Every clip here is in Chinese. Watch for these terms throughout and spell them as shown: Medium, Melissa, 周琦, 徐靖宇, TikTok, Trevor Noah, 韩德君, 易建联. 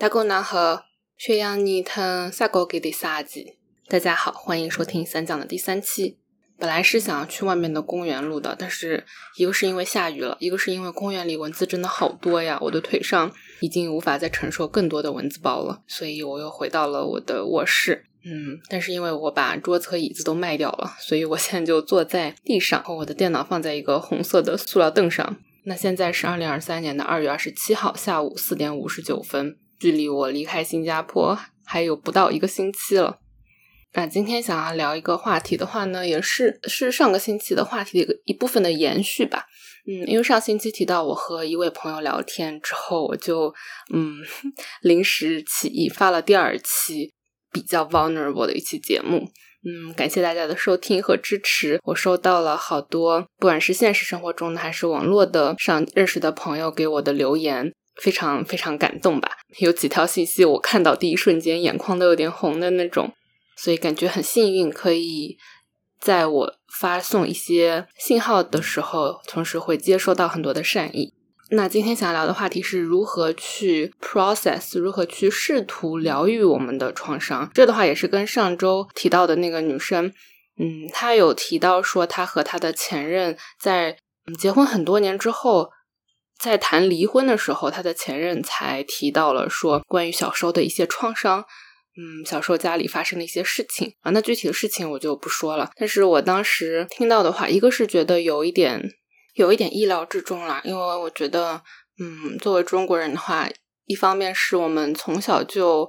打狗男和血样你疼下狗给的沙子。大家好，欢迎收听散讲的第三期。本来是想去外面的公园录的，但是一个是因为下雨了，一个是因为公园里蚊子真的好多呀，我的腿上已经无法再承受更多的蚊子包了，所以我又回到了我的卧室。但是因为我把桌子和椅子都卖掉了，所以我现在就坐在地上，和我的电脑放在一个红色的塑料凳上。那现在是2023年的2月27号下午4点59分。距离我离开新加坡还有不到一个星期了。那今天想要聊一个话题的话呢，也是上个星期的话题的一部分的延续吧。因为上星期提到我和一位朋友聊天之后，我就临时起意发了第二期比较 vulnerable 的一期节目。感谢大家的收听和支持，我收到了好多不管是现实生活中的还是网络的上认识的朋友给我的留言，非常非常感动吧。有几条信息我看到第一瞬间眼眶都有点红的那种，所以感觉很幸运，可以在我发送一些信号的时候同时会接收到很多的善意。那今天想聊的话题是如何去 process， 如何去试图疗愈我们的创伤。这的话也是跟上周提到的那个女生，她有提到说她和她的前任在结婚很多年之后，在谈离婚的时候，她的前任才提到了说关于小时候的一些创伤，小时候家里发生了一些事情啊，那具体的事情我就不说了。但是我当时听到的话，一个是觉得有一点意料之中啦，因为我觉得作为中国人的话，一方面是我们从小就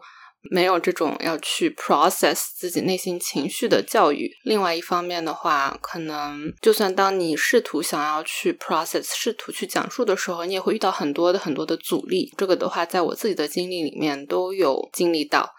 没有这种要去 process 自己内心情绪的教育，另外一方面的话，可能就算当你试图想要去 process， 试图去讲述的时候，你也会遇到很多的阻力。这个的话在我自己的经历里面都有经历到，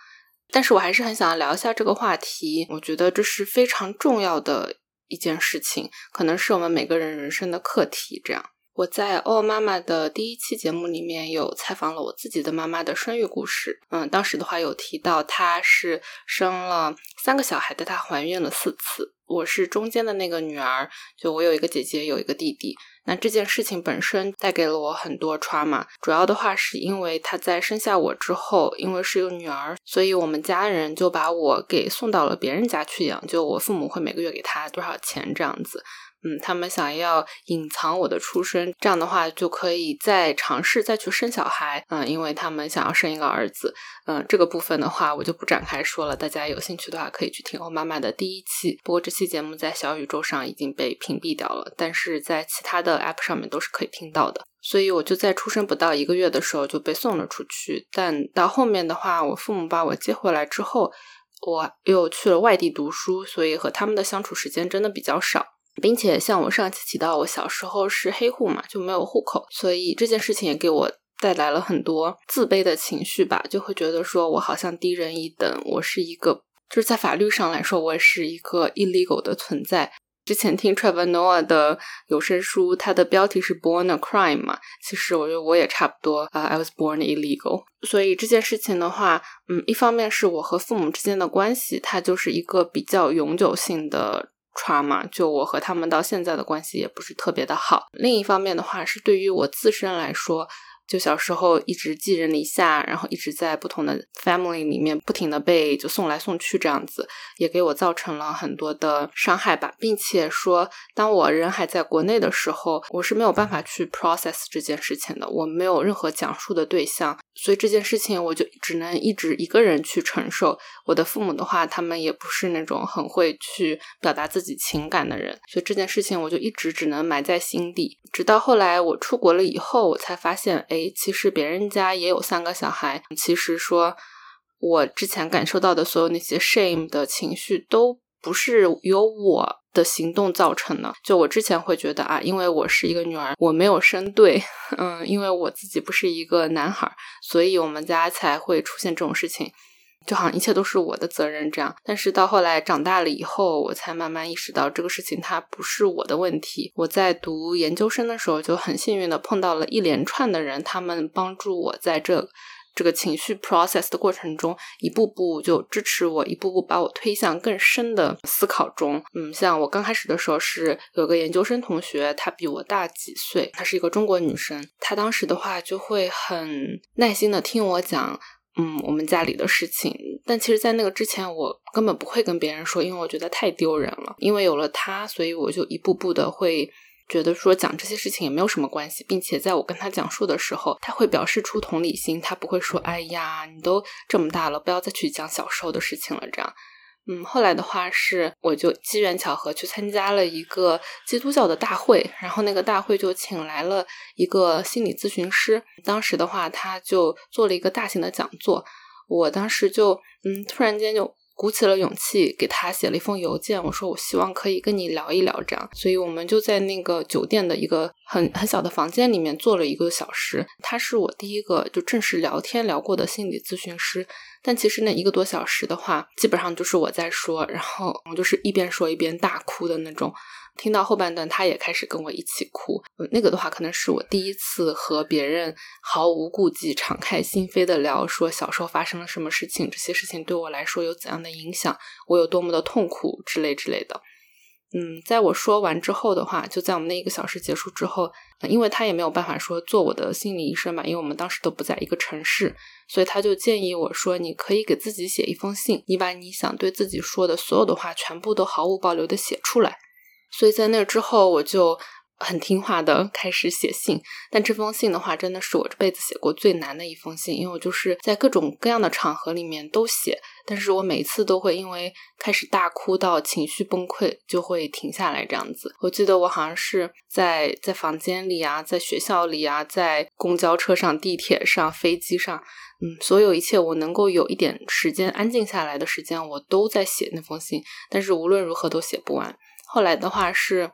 但是我还是很想聊一下这个话题。我觉得这是非常重要的一件事情，可能是我们每个人人生的课题。这样我在哦妈妈的第一期节目里面有采访了我自己的妈妈的生育故事。当时的话有提到她是生了3个小孩，但她怀孕了4次，我是中间的那个女儿，就我有一个姐姐有一个弟弟。那这件事情本身带给了我很多 trauma， 主要的话是因为她在生下我之后，因为是一个女儿，所以我们家人就把我给送到了别人家去养，就我父母会每个月给她多少钱这样子。他们想要隐藏我的出生，这样的话就可以再尝试再去生小孩。因为他们想要生一个儿子。这个部分的话我就不展开说了，大家有兴趣的话可以去听我妈妈的第一期。不过这期节目在小宇宙上已经被屏蔽掉了，但是在其他的 app 上面都是可以听到的。所以我就在出生不到一个月的时候就被送了出去，但到后面的话我父母把我接回来之后，我又去了外地读书，所以和他们的相处时间真的比较少。并且像我上期提到，我小时候是黑户嘛，就没有户口，所以这件事情也给我带来了很多自卑的情绪吧，就会觉得说我好像低人一等，我是一个，就是在法律上来说我是一个 illegal 的存在。之前听 Trevor Noah 的有声书，它的标题是 Born a Crime 嘛，其实我觉得我也差不多，I was born illegal。 所以这件事情的话，一方面是我和父母之间的关系，它就是一个比较永久性的trauma， 就我和他们到现在的关系也不是特别的好。另一方面的话是对于我自身来说，就小时候一直寄人篱下，然后一直在不同的 family 里面不停的被就送来送去这样子，也给我造成了很多的伤害吧。并且说当我人还在国内的时候，我是没有办法去 process 这件事情的，我没有任何讲述的对象，所以这件事情我就只能一直一个人去承受。我的父母的话他们也不是那种很会去表达自己情感的人，所以这件事情我就一直只能埋在心底。直到后来我出国了以后，我才发现其实别人家也有3个小孩，其实说我之前感受到的所有那些 shame 的情绪都不是由我的行动造成的。就我之前会觉得因为我是一个女儿，我没有生对，因为我自己不是一个男孩，所以我们家才会出现这种事情，就好像一切都是我的责任这样。但是到后来长大了以后，我才慢慢意识到这个事情它不是我的问题。我在读研究生的时候就很幸运的碰到了一连串的人，他们帮助我在这个情绪 process 的过程中，一步步就支持我，一步步把我推向更深的思考中。像我刚开始的时候是有个研究生同学，她比我大几岁，她是一个中国女生，她当时的话就会很耐心的听我讲我们家里的事情，但其实在那个之前我根本不会跟别人说，因为我觉得太丢人了。因为有了他，所以我就一步步的会觉得说讲这些事情也没有什么关系，并且在我跟他讲述的时候，他会表示出同理心，他不会说哎呀你都这么大了不要再去讲小时候的事情了这样。后来的话是我就机缘巧合去参加了一个基督教的大会，然后那个大会就请来了一个心理咨询师，当时的话他就做了一个大型的讲座，我当时就突然间就鼓起了勇气给他写了一封邮件，我说我希望可以跟你聊一聊这样。所以我们就在那个酒店的一个很小的房间里面坐了1个小时，他是我第一个就正式聊过的心理咨询师。但其实那1个多小时的话基本上就是我在说，然后我就是一边说一边大哭的那种，听到后半段他也开始跟我一起哭。那个的话可能是我第一次和别人毫无顾忌敞开心扉的聊说小时候发生了什么事情，这些事情对我来说有怎样的影响，我有多么的痛苦之类的。在我说完之后的话，就在我们那1个小时结束之后，因为他也没有办法说做我的心理医生嘛，因为我们当时都不在一个城市，所以他就建议我说你可以给自己写一封信，你把你想对自己说的所有的话全部都毫无保留的写出来。所以在那之后我就很听话的开始写信，但这封信的话真的是我这辈子写过最难的一封信，因为我就是在各种各样的场合里面都写，但是我每一次都会因为开始大哭到情绪崩溃就会停下来这样子。我记得我好像是在房间里啊，在学校里啊，在公交车上、地铁上、飞机上，所有一切我能够有一点时间安静下来的时间我都在写那封信，但是无论如何都写不完。后来的话是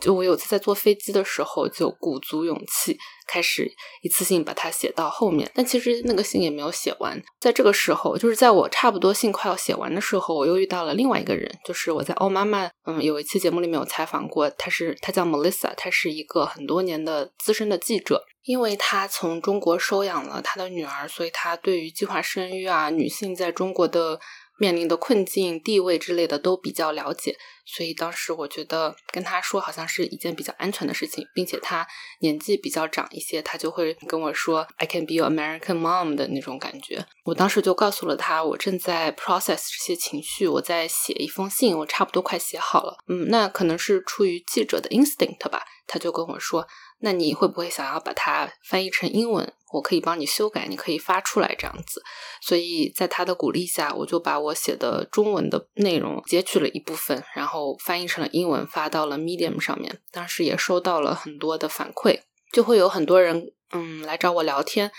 就我有次在坐飞机的时候就鼓足勇气开始一次性把它写到后面，但其实那个信也没有写完。在这个时候就是在我差不多信快要写完的时候，我又遇到了另外一个人，就是我在哦妈妈有一期节目里面有采访过，她叫 Melissa， 她是一个很多年的资深的记者，因为她从中国收养了她的女儿，所以她对于计划生育啊、女性在中国的面临的困境、地位之类的都比较了解，所以当时我觉得跟他说好像是一件比较安全的事情，并且他年纪比较长一些，他就会跟我说 I can be your American mom 的那种感觉。我当时就告诉了他我正在 process 这些情绪，我在写一封信，我差不多快写好了，那可能是出于记者的 instinct 吧，他就跟我说那你会不会想要把它翻译成英文，我可以帮你修改，你可以发出来这样子。所以在他的鼓励下，我就把我写的中文的内容截取了一部分，然后翻译成了英文发到了 Medium 上面，当时也收到了很多的反馈，就会有很多人来找我聊天。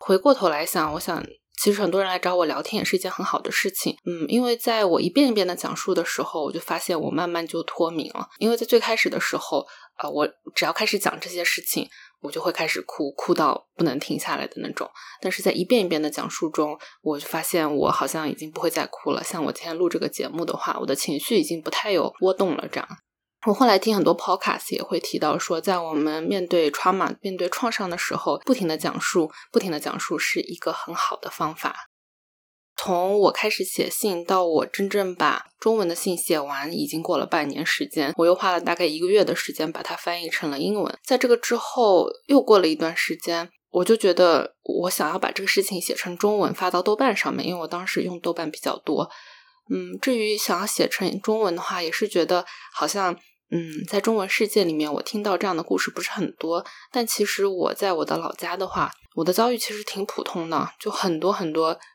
回过头来想，我想其实很多人来找我聊天也是一件很好的事情，因为在我一遍一遍的讲述的时候，我就发现我慢慢就脱敏了。因为在最开始的时候我只要开始讲这些事情我就会开始哭到不能停下来的那种，但是在一遍一遍的讲述中，我就发现我好像已经不会再哭了。像我今天录这个节目的话，我的情绪已经不太有波动了这样。我后来听很多 podcast 也会提到说，在我们面对 trauma、 面对创伤的时候，不停的讲述是一个很好的方法。从我开始写信到我真正把中文的信写完已经过了半年时间，我又花了大概1个月的时间把它翻译成了英文。在这个之后又过了一段时间，我就觉得我想要把这个事情写成中文发到豆瓣上面，因为我当时用豆瓣比较多。至于想要写成中文的话，也是觉得好像在中文世界里面我听到这样的故事不是很多，但其实我在我的老家的话，我的遭遇其实挺普通的，就很多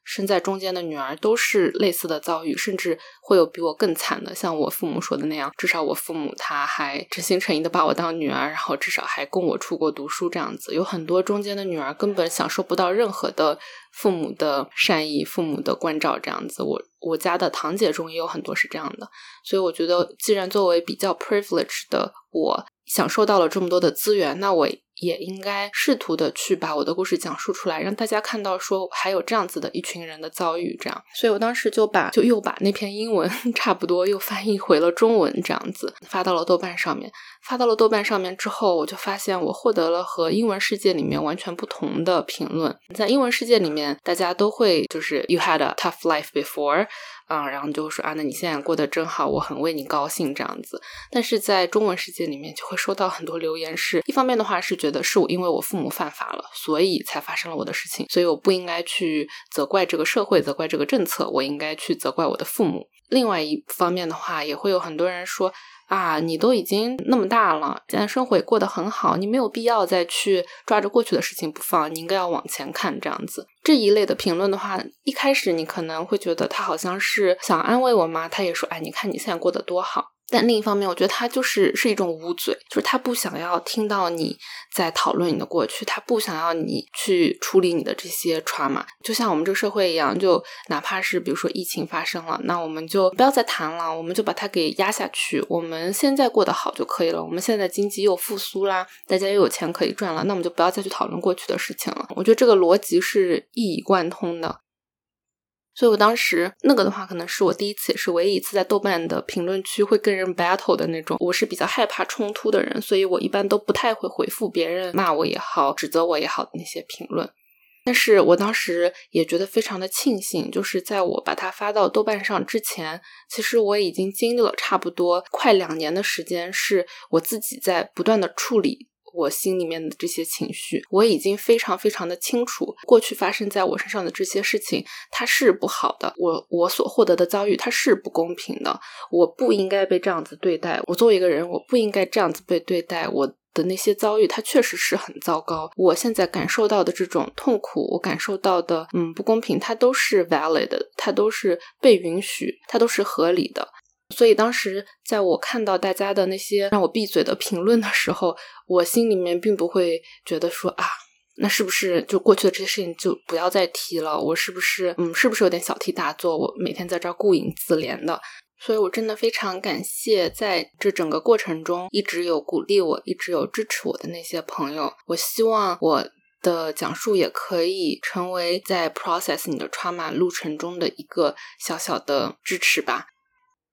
身在中间的女儿都是类似的遭遇，甚至会有比我更惨的，像我父母说的那样，至少我父母他还真心诚意的把我当女儿，然后至少还供我出国读书这样子。有很多中间的女儿根本享受不到任何的父母的善意、父母的关照这样子，我家的堂姐中也有很多是这样的。所以我觉得既然作为比较 privileged 的我享受到了这么多的资源，那我也应该试图的去把我的故事讲述出来，让大家看到说还有这样子的一群人的遭遇这样。所以我当时就又把那篇英文差不多又翻译回了中文这样子，发到了豆瓣上面之后，我就发现我获得了和英文世界里面完全不同的评论。在英文世界里面大家都会就是 You had a tough life before，然后就说那你现在过得真好，我很为你高兴这样子。但是在中文世界里面就会会收到很多留言是，一方面的话是觉得是我因为我父母犯法了，所以才发生了我的事情，所以我不应该去责怪这个社会，责怪这个政策，我应该去责怪我的父母。另外一方面的话，也会有很多人说啊，你都已经那么大了，现在生活也过得很好，你没有必要再去抓着过去的事情不放，你应该要往前看这样子。这一类的评论的话，一开始你可能会觉得他好像是想安慰我妈，他也说哎，你看你现在过得多好。但另一方面，我觉得他是一种捂嘴，就是他不想要听到你在讨论你的过去，他不想要你去处理你的这些trauma。就像我们这个社会一样，就哪怕是比如说疫情发生了，那我们就不要再谈了，我们就把它给压下去，我们现在过得好就可以了，我们现在经济又复苏啦，大家又有钱可以赚了，那我们就不要再去讨论过去的事情了。我觉得这个逻辑是一以贯通的。所以我当时那个的话，可能是我第一次也是唯一一次在豆瓣的评论区会跟人 battle 的那种。我是比较害怕冲突的人，所以我一般都不太会回复别人骂我也好指责我也好的那些评论。但是我当时也觉得非常的庆幸，就是在我把它发到豆瓣上之前，其实我已经经历了差不多快2年的时间，是我自己在不断的处理我心里面的这些情绪。我已经非常非常的清楚，过去发生在我身上的这些事情它是不好的，我所获得的遭遇它是不公平的，我不应该被这样子对待，我作为一个人我不应该这样子被对待，我的那些遭遇它确实是很糟糕，我现在感受到的这种痛苦，我感受到的不公平，它都是 valid 的，它都是被允许，它都是合理的。所以当时在我看到大家的那些让我闭嘴的评论的时候，我心里面并不会觉得说啊，那是不是就过去的这些事情就不要再提了，我是不是有点小题大做，我每天在这儿顾影自怜的。所以我真的非常感谢在这整个过程中一直有鼓励我，一直有支持我的那些朋友。我希望我的讲述也可以成为在 process 你的 trauma 路程中的一个小小的支持吧。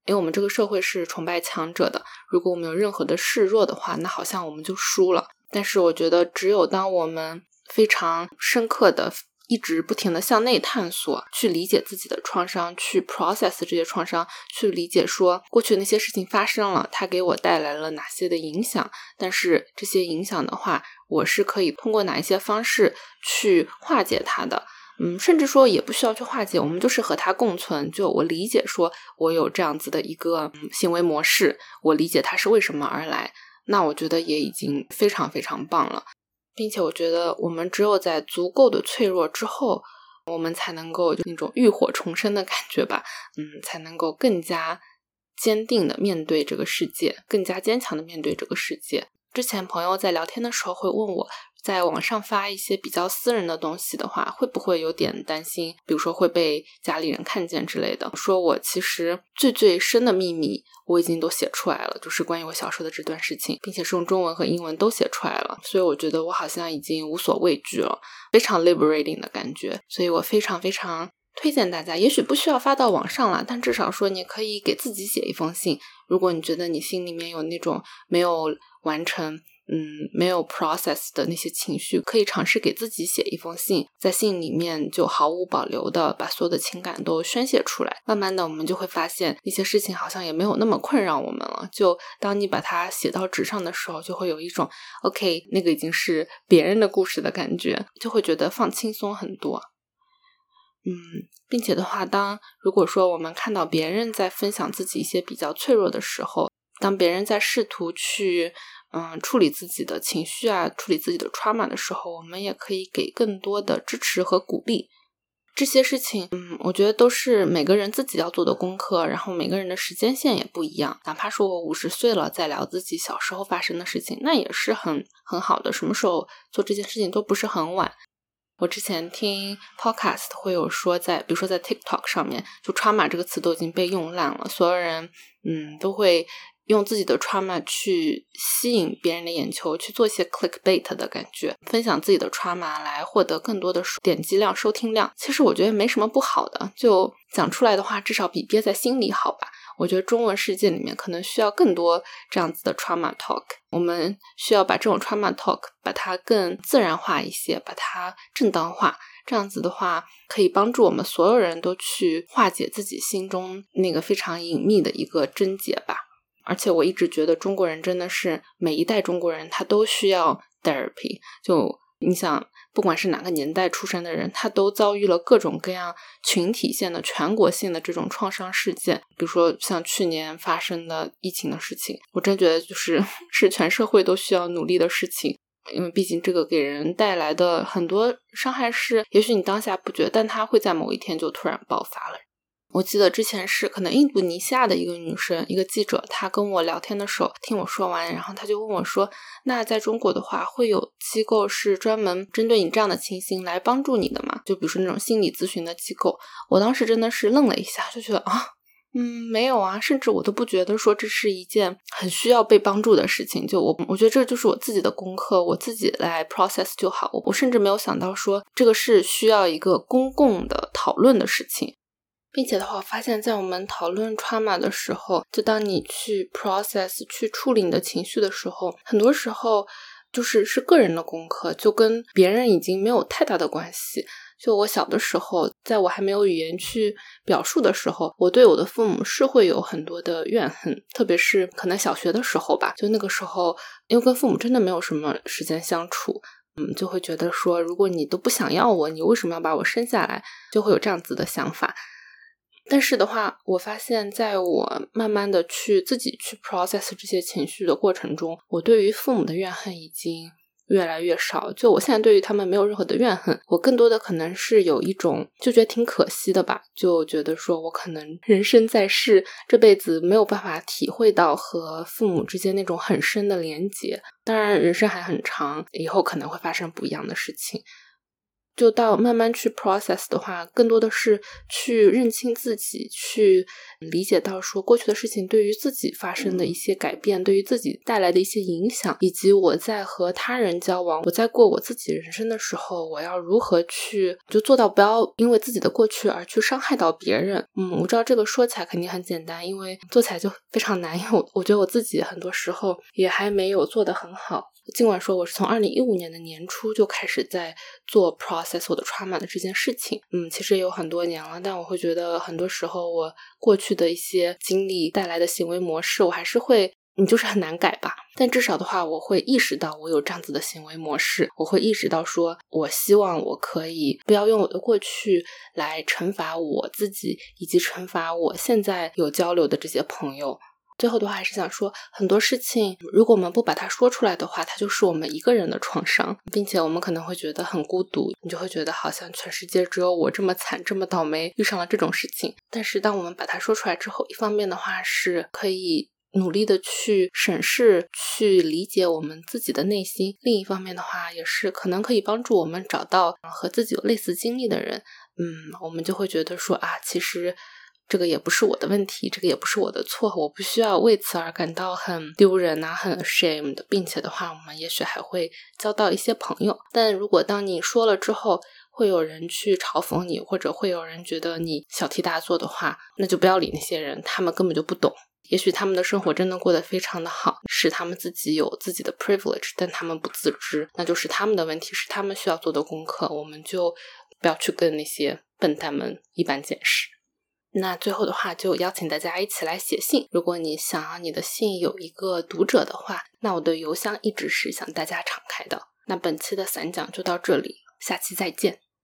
因为我们这个社会是崇拜强者的，如果我们有任何的示弱的话，那好像我们就输了。但是我觉得只有当我们非常深刻的一直不停的向内探索，去理解自己的创伤，去 process 这些创伤，去理解说过去那些事情发生了，它给我带来了哪些的影响，但是这些影响的话我是可以通过哪一些方式去化解它的。甚至说也不需要去化解，我们就是和它共存。就我理解说我有这样子的一个行为模式，我理解它是为什么而来，那我觉得也已经非常非常棒了。并且我觉得我们只有在足够的脆弱之后，我们才能够就那种浴火重生的感觉吧，才能够更加坚定的面对这个世界，更加坚强的面对这个世界。之前朋友在聊天的时候会问我，在网上发一些比较私人的东西的话，会不会有点担心，比如说会被家里人看见之类的。说我其实最深的秘密我已经都写出来了，就是关于我小时候的这段事情，并且是用中文和英文都写出来了，所以我觉得我好像已经无所畏惧了，非常 liberating 的感觉。所以我非常非常推荐大家，也许不需要发到网上啦，但至少说你可以给自己写一封信。如果你觉得你心里面有那种没有完成没有 process 的那些情绪，可以尝试给自己写一封信，在信里面就毫无保留的把所有的情感都宣泄出来。慢慢的我们就会发现一些事情好像也没有那么困扰我们了，就当你把它写到纸上的时候，就会有一种 OK 那个已经是别人的故事的感觉，就会觉得放轻松很多。并且的话，如果说我们看到别人在分享自己一些比较脆弱的时候，当别人在试图去处理自己的情绪啊，处理自己的 trauma 的时候，我们也可以给更多的支持和鼓励。这些事情我觉得都是每个人自己要做的功课，然后每个人的时间线也不一样。哪怕说我50岁了再聊自己小时候发生的事情，那也是很好的，什么时候做这件事情都不是很晚。我之前听 podcast 会有说，比如说在 TikTok 上面，就 trauma 这个词都已经被用烂了，所有人都会用自己的 trauma 去吸引别人的眼球，去做一些 clickbait 的感觉，分享自己的 trauma 来获得更多的点击量、收听量。其实我觉得没什么不好的，就讲出来的话至少比憋在心里好吧。我觉得中文世界里面可能需要更多这样子的 trauma talk， 我们需要把这种 trauma talk 把它更自然化一些，把它正当化，这样子的话可以帮助我们所有人都去化解自己心中那个非常隐秘的一个症结吧。而且我一直觉得中国人真的是每一代中国人他都需要 therapy， 就你想不管是哪个年代出生的人，他都遭遇了各种各样群体性的全国性的这种创伤事件，比如说像去年发生的疫情的事情，我真觉得就是全社会都需要努力的事情，因为毕竟这个给人带来的很多伤害是也许你当下不觉得，但它会在某一天就突然爆发了。我记得之前是可能印度尼西亚的一个女生，一个记者，她跟我聊天的时候听我说完，然后她就问我说，那在中国的话会有机构是专门针对你这样的情形来帮助你的吗？就比如说那种心理咨询的机构。我当时真的是愣了一下，就觉得没有啊，甚至我都不觉得说这是一件很需要被帮助的事情，就我觉得这就是我自己的功课，我自己来 process 就好，我甚至没有想到说这个是需要一个公共的讨论的事情。并且的话，我发现在我们讨论 trauma 的时候，就当你去 process 去处理你的情绪的时候，很多时候是个人的功课，就跟别人已经没有太大的关系。就我小的时候，在我还没有语言去表述的时候，我对我的父母是会有很多的怨恨，特别是可能小学的时候吧，就那个时候因为跟父母真的没有什么时间相处，就会觉得说如果你都不想要我，你为什么要把我生下来，就会有这样子的想法。但是的话，我发现在我慢慢的自己去 process 这些情绪的过程中，我对于父母的怨恨已经越来越少，就我现在对于他们没有任何的怨恨，我更多的可能是有一种就觉得挺可惜的吧，就觉得说我可能人生在世，这辈子没有办法体会到和父母之间那种很深的连结，当然人生还很长，以后可能会发生不一样的事情。就到慢慢去 process 的话，更多的是去认清自己，去理解到说过去的事情对于自己发生的一些改变，对于自己带来的一些影响，以及我在和他人交往，我在过我自己人生的时候，我要如何去就做到不要因为自己的过去而去伤害到别人。我知道这个说起来肯定很简单，因为做起来就非常难，因为我觉得我自己很多时候也还没有做得很好。尽管说我是从2015年的年初就开始在做 process 我的 trauma 的这件事情，其实也有很多年了，但我会觉得很多时候我过去的一些经历带来的行为模式，我还是会很难改吧，但至少的话我会意识到我有这样子的行为模式，我会意识到说我希望我可以不要用我的过去来惩罚我自己，以及惩罚我现在有交流的这些朋友。最后的话还是想说，很多事情如果我们不把它说出来的话，它就是我们一个人的创伤，并且我们可能会觉得很孤独，你就会觉得好像全世界只有我这么惨这么倒霉遇上了这种事情。但是当我们把它说出来之后，一方面的话是可以努力的去审视去理解我们自己的内心，另一方面的话也是可能可以帮助我们找到和自己有类似经历的人，我们就会觉得说其实这个也不是我的问题，这个也不是我的错，我不需要为此而感到很丢人很 ashamed， 并且的话我们也许还会交到一些朋友。但如果当你说了之后会有人去嘲讽你，或者会有人觉得你小题大做的话，那就不要理那些人，他们根本就不懂，也许他们的生活真的过得非常的好，是他们自己有自己的 privilege， 但他们不自知，那就是他们的问题，是他们需要做的功课，我们就不要去跟那些笨蛋们一般见识。那最后的话就邀请大家一起来写信，如果你想要你的信有一个读者的话，那我的邮箱一直是向大家敞开的。那本期的散讲就到这里，下期再见。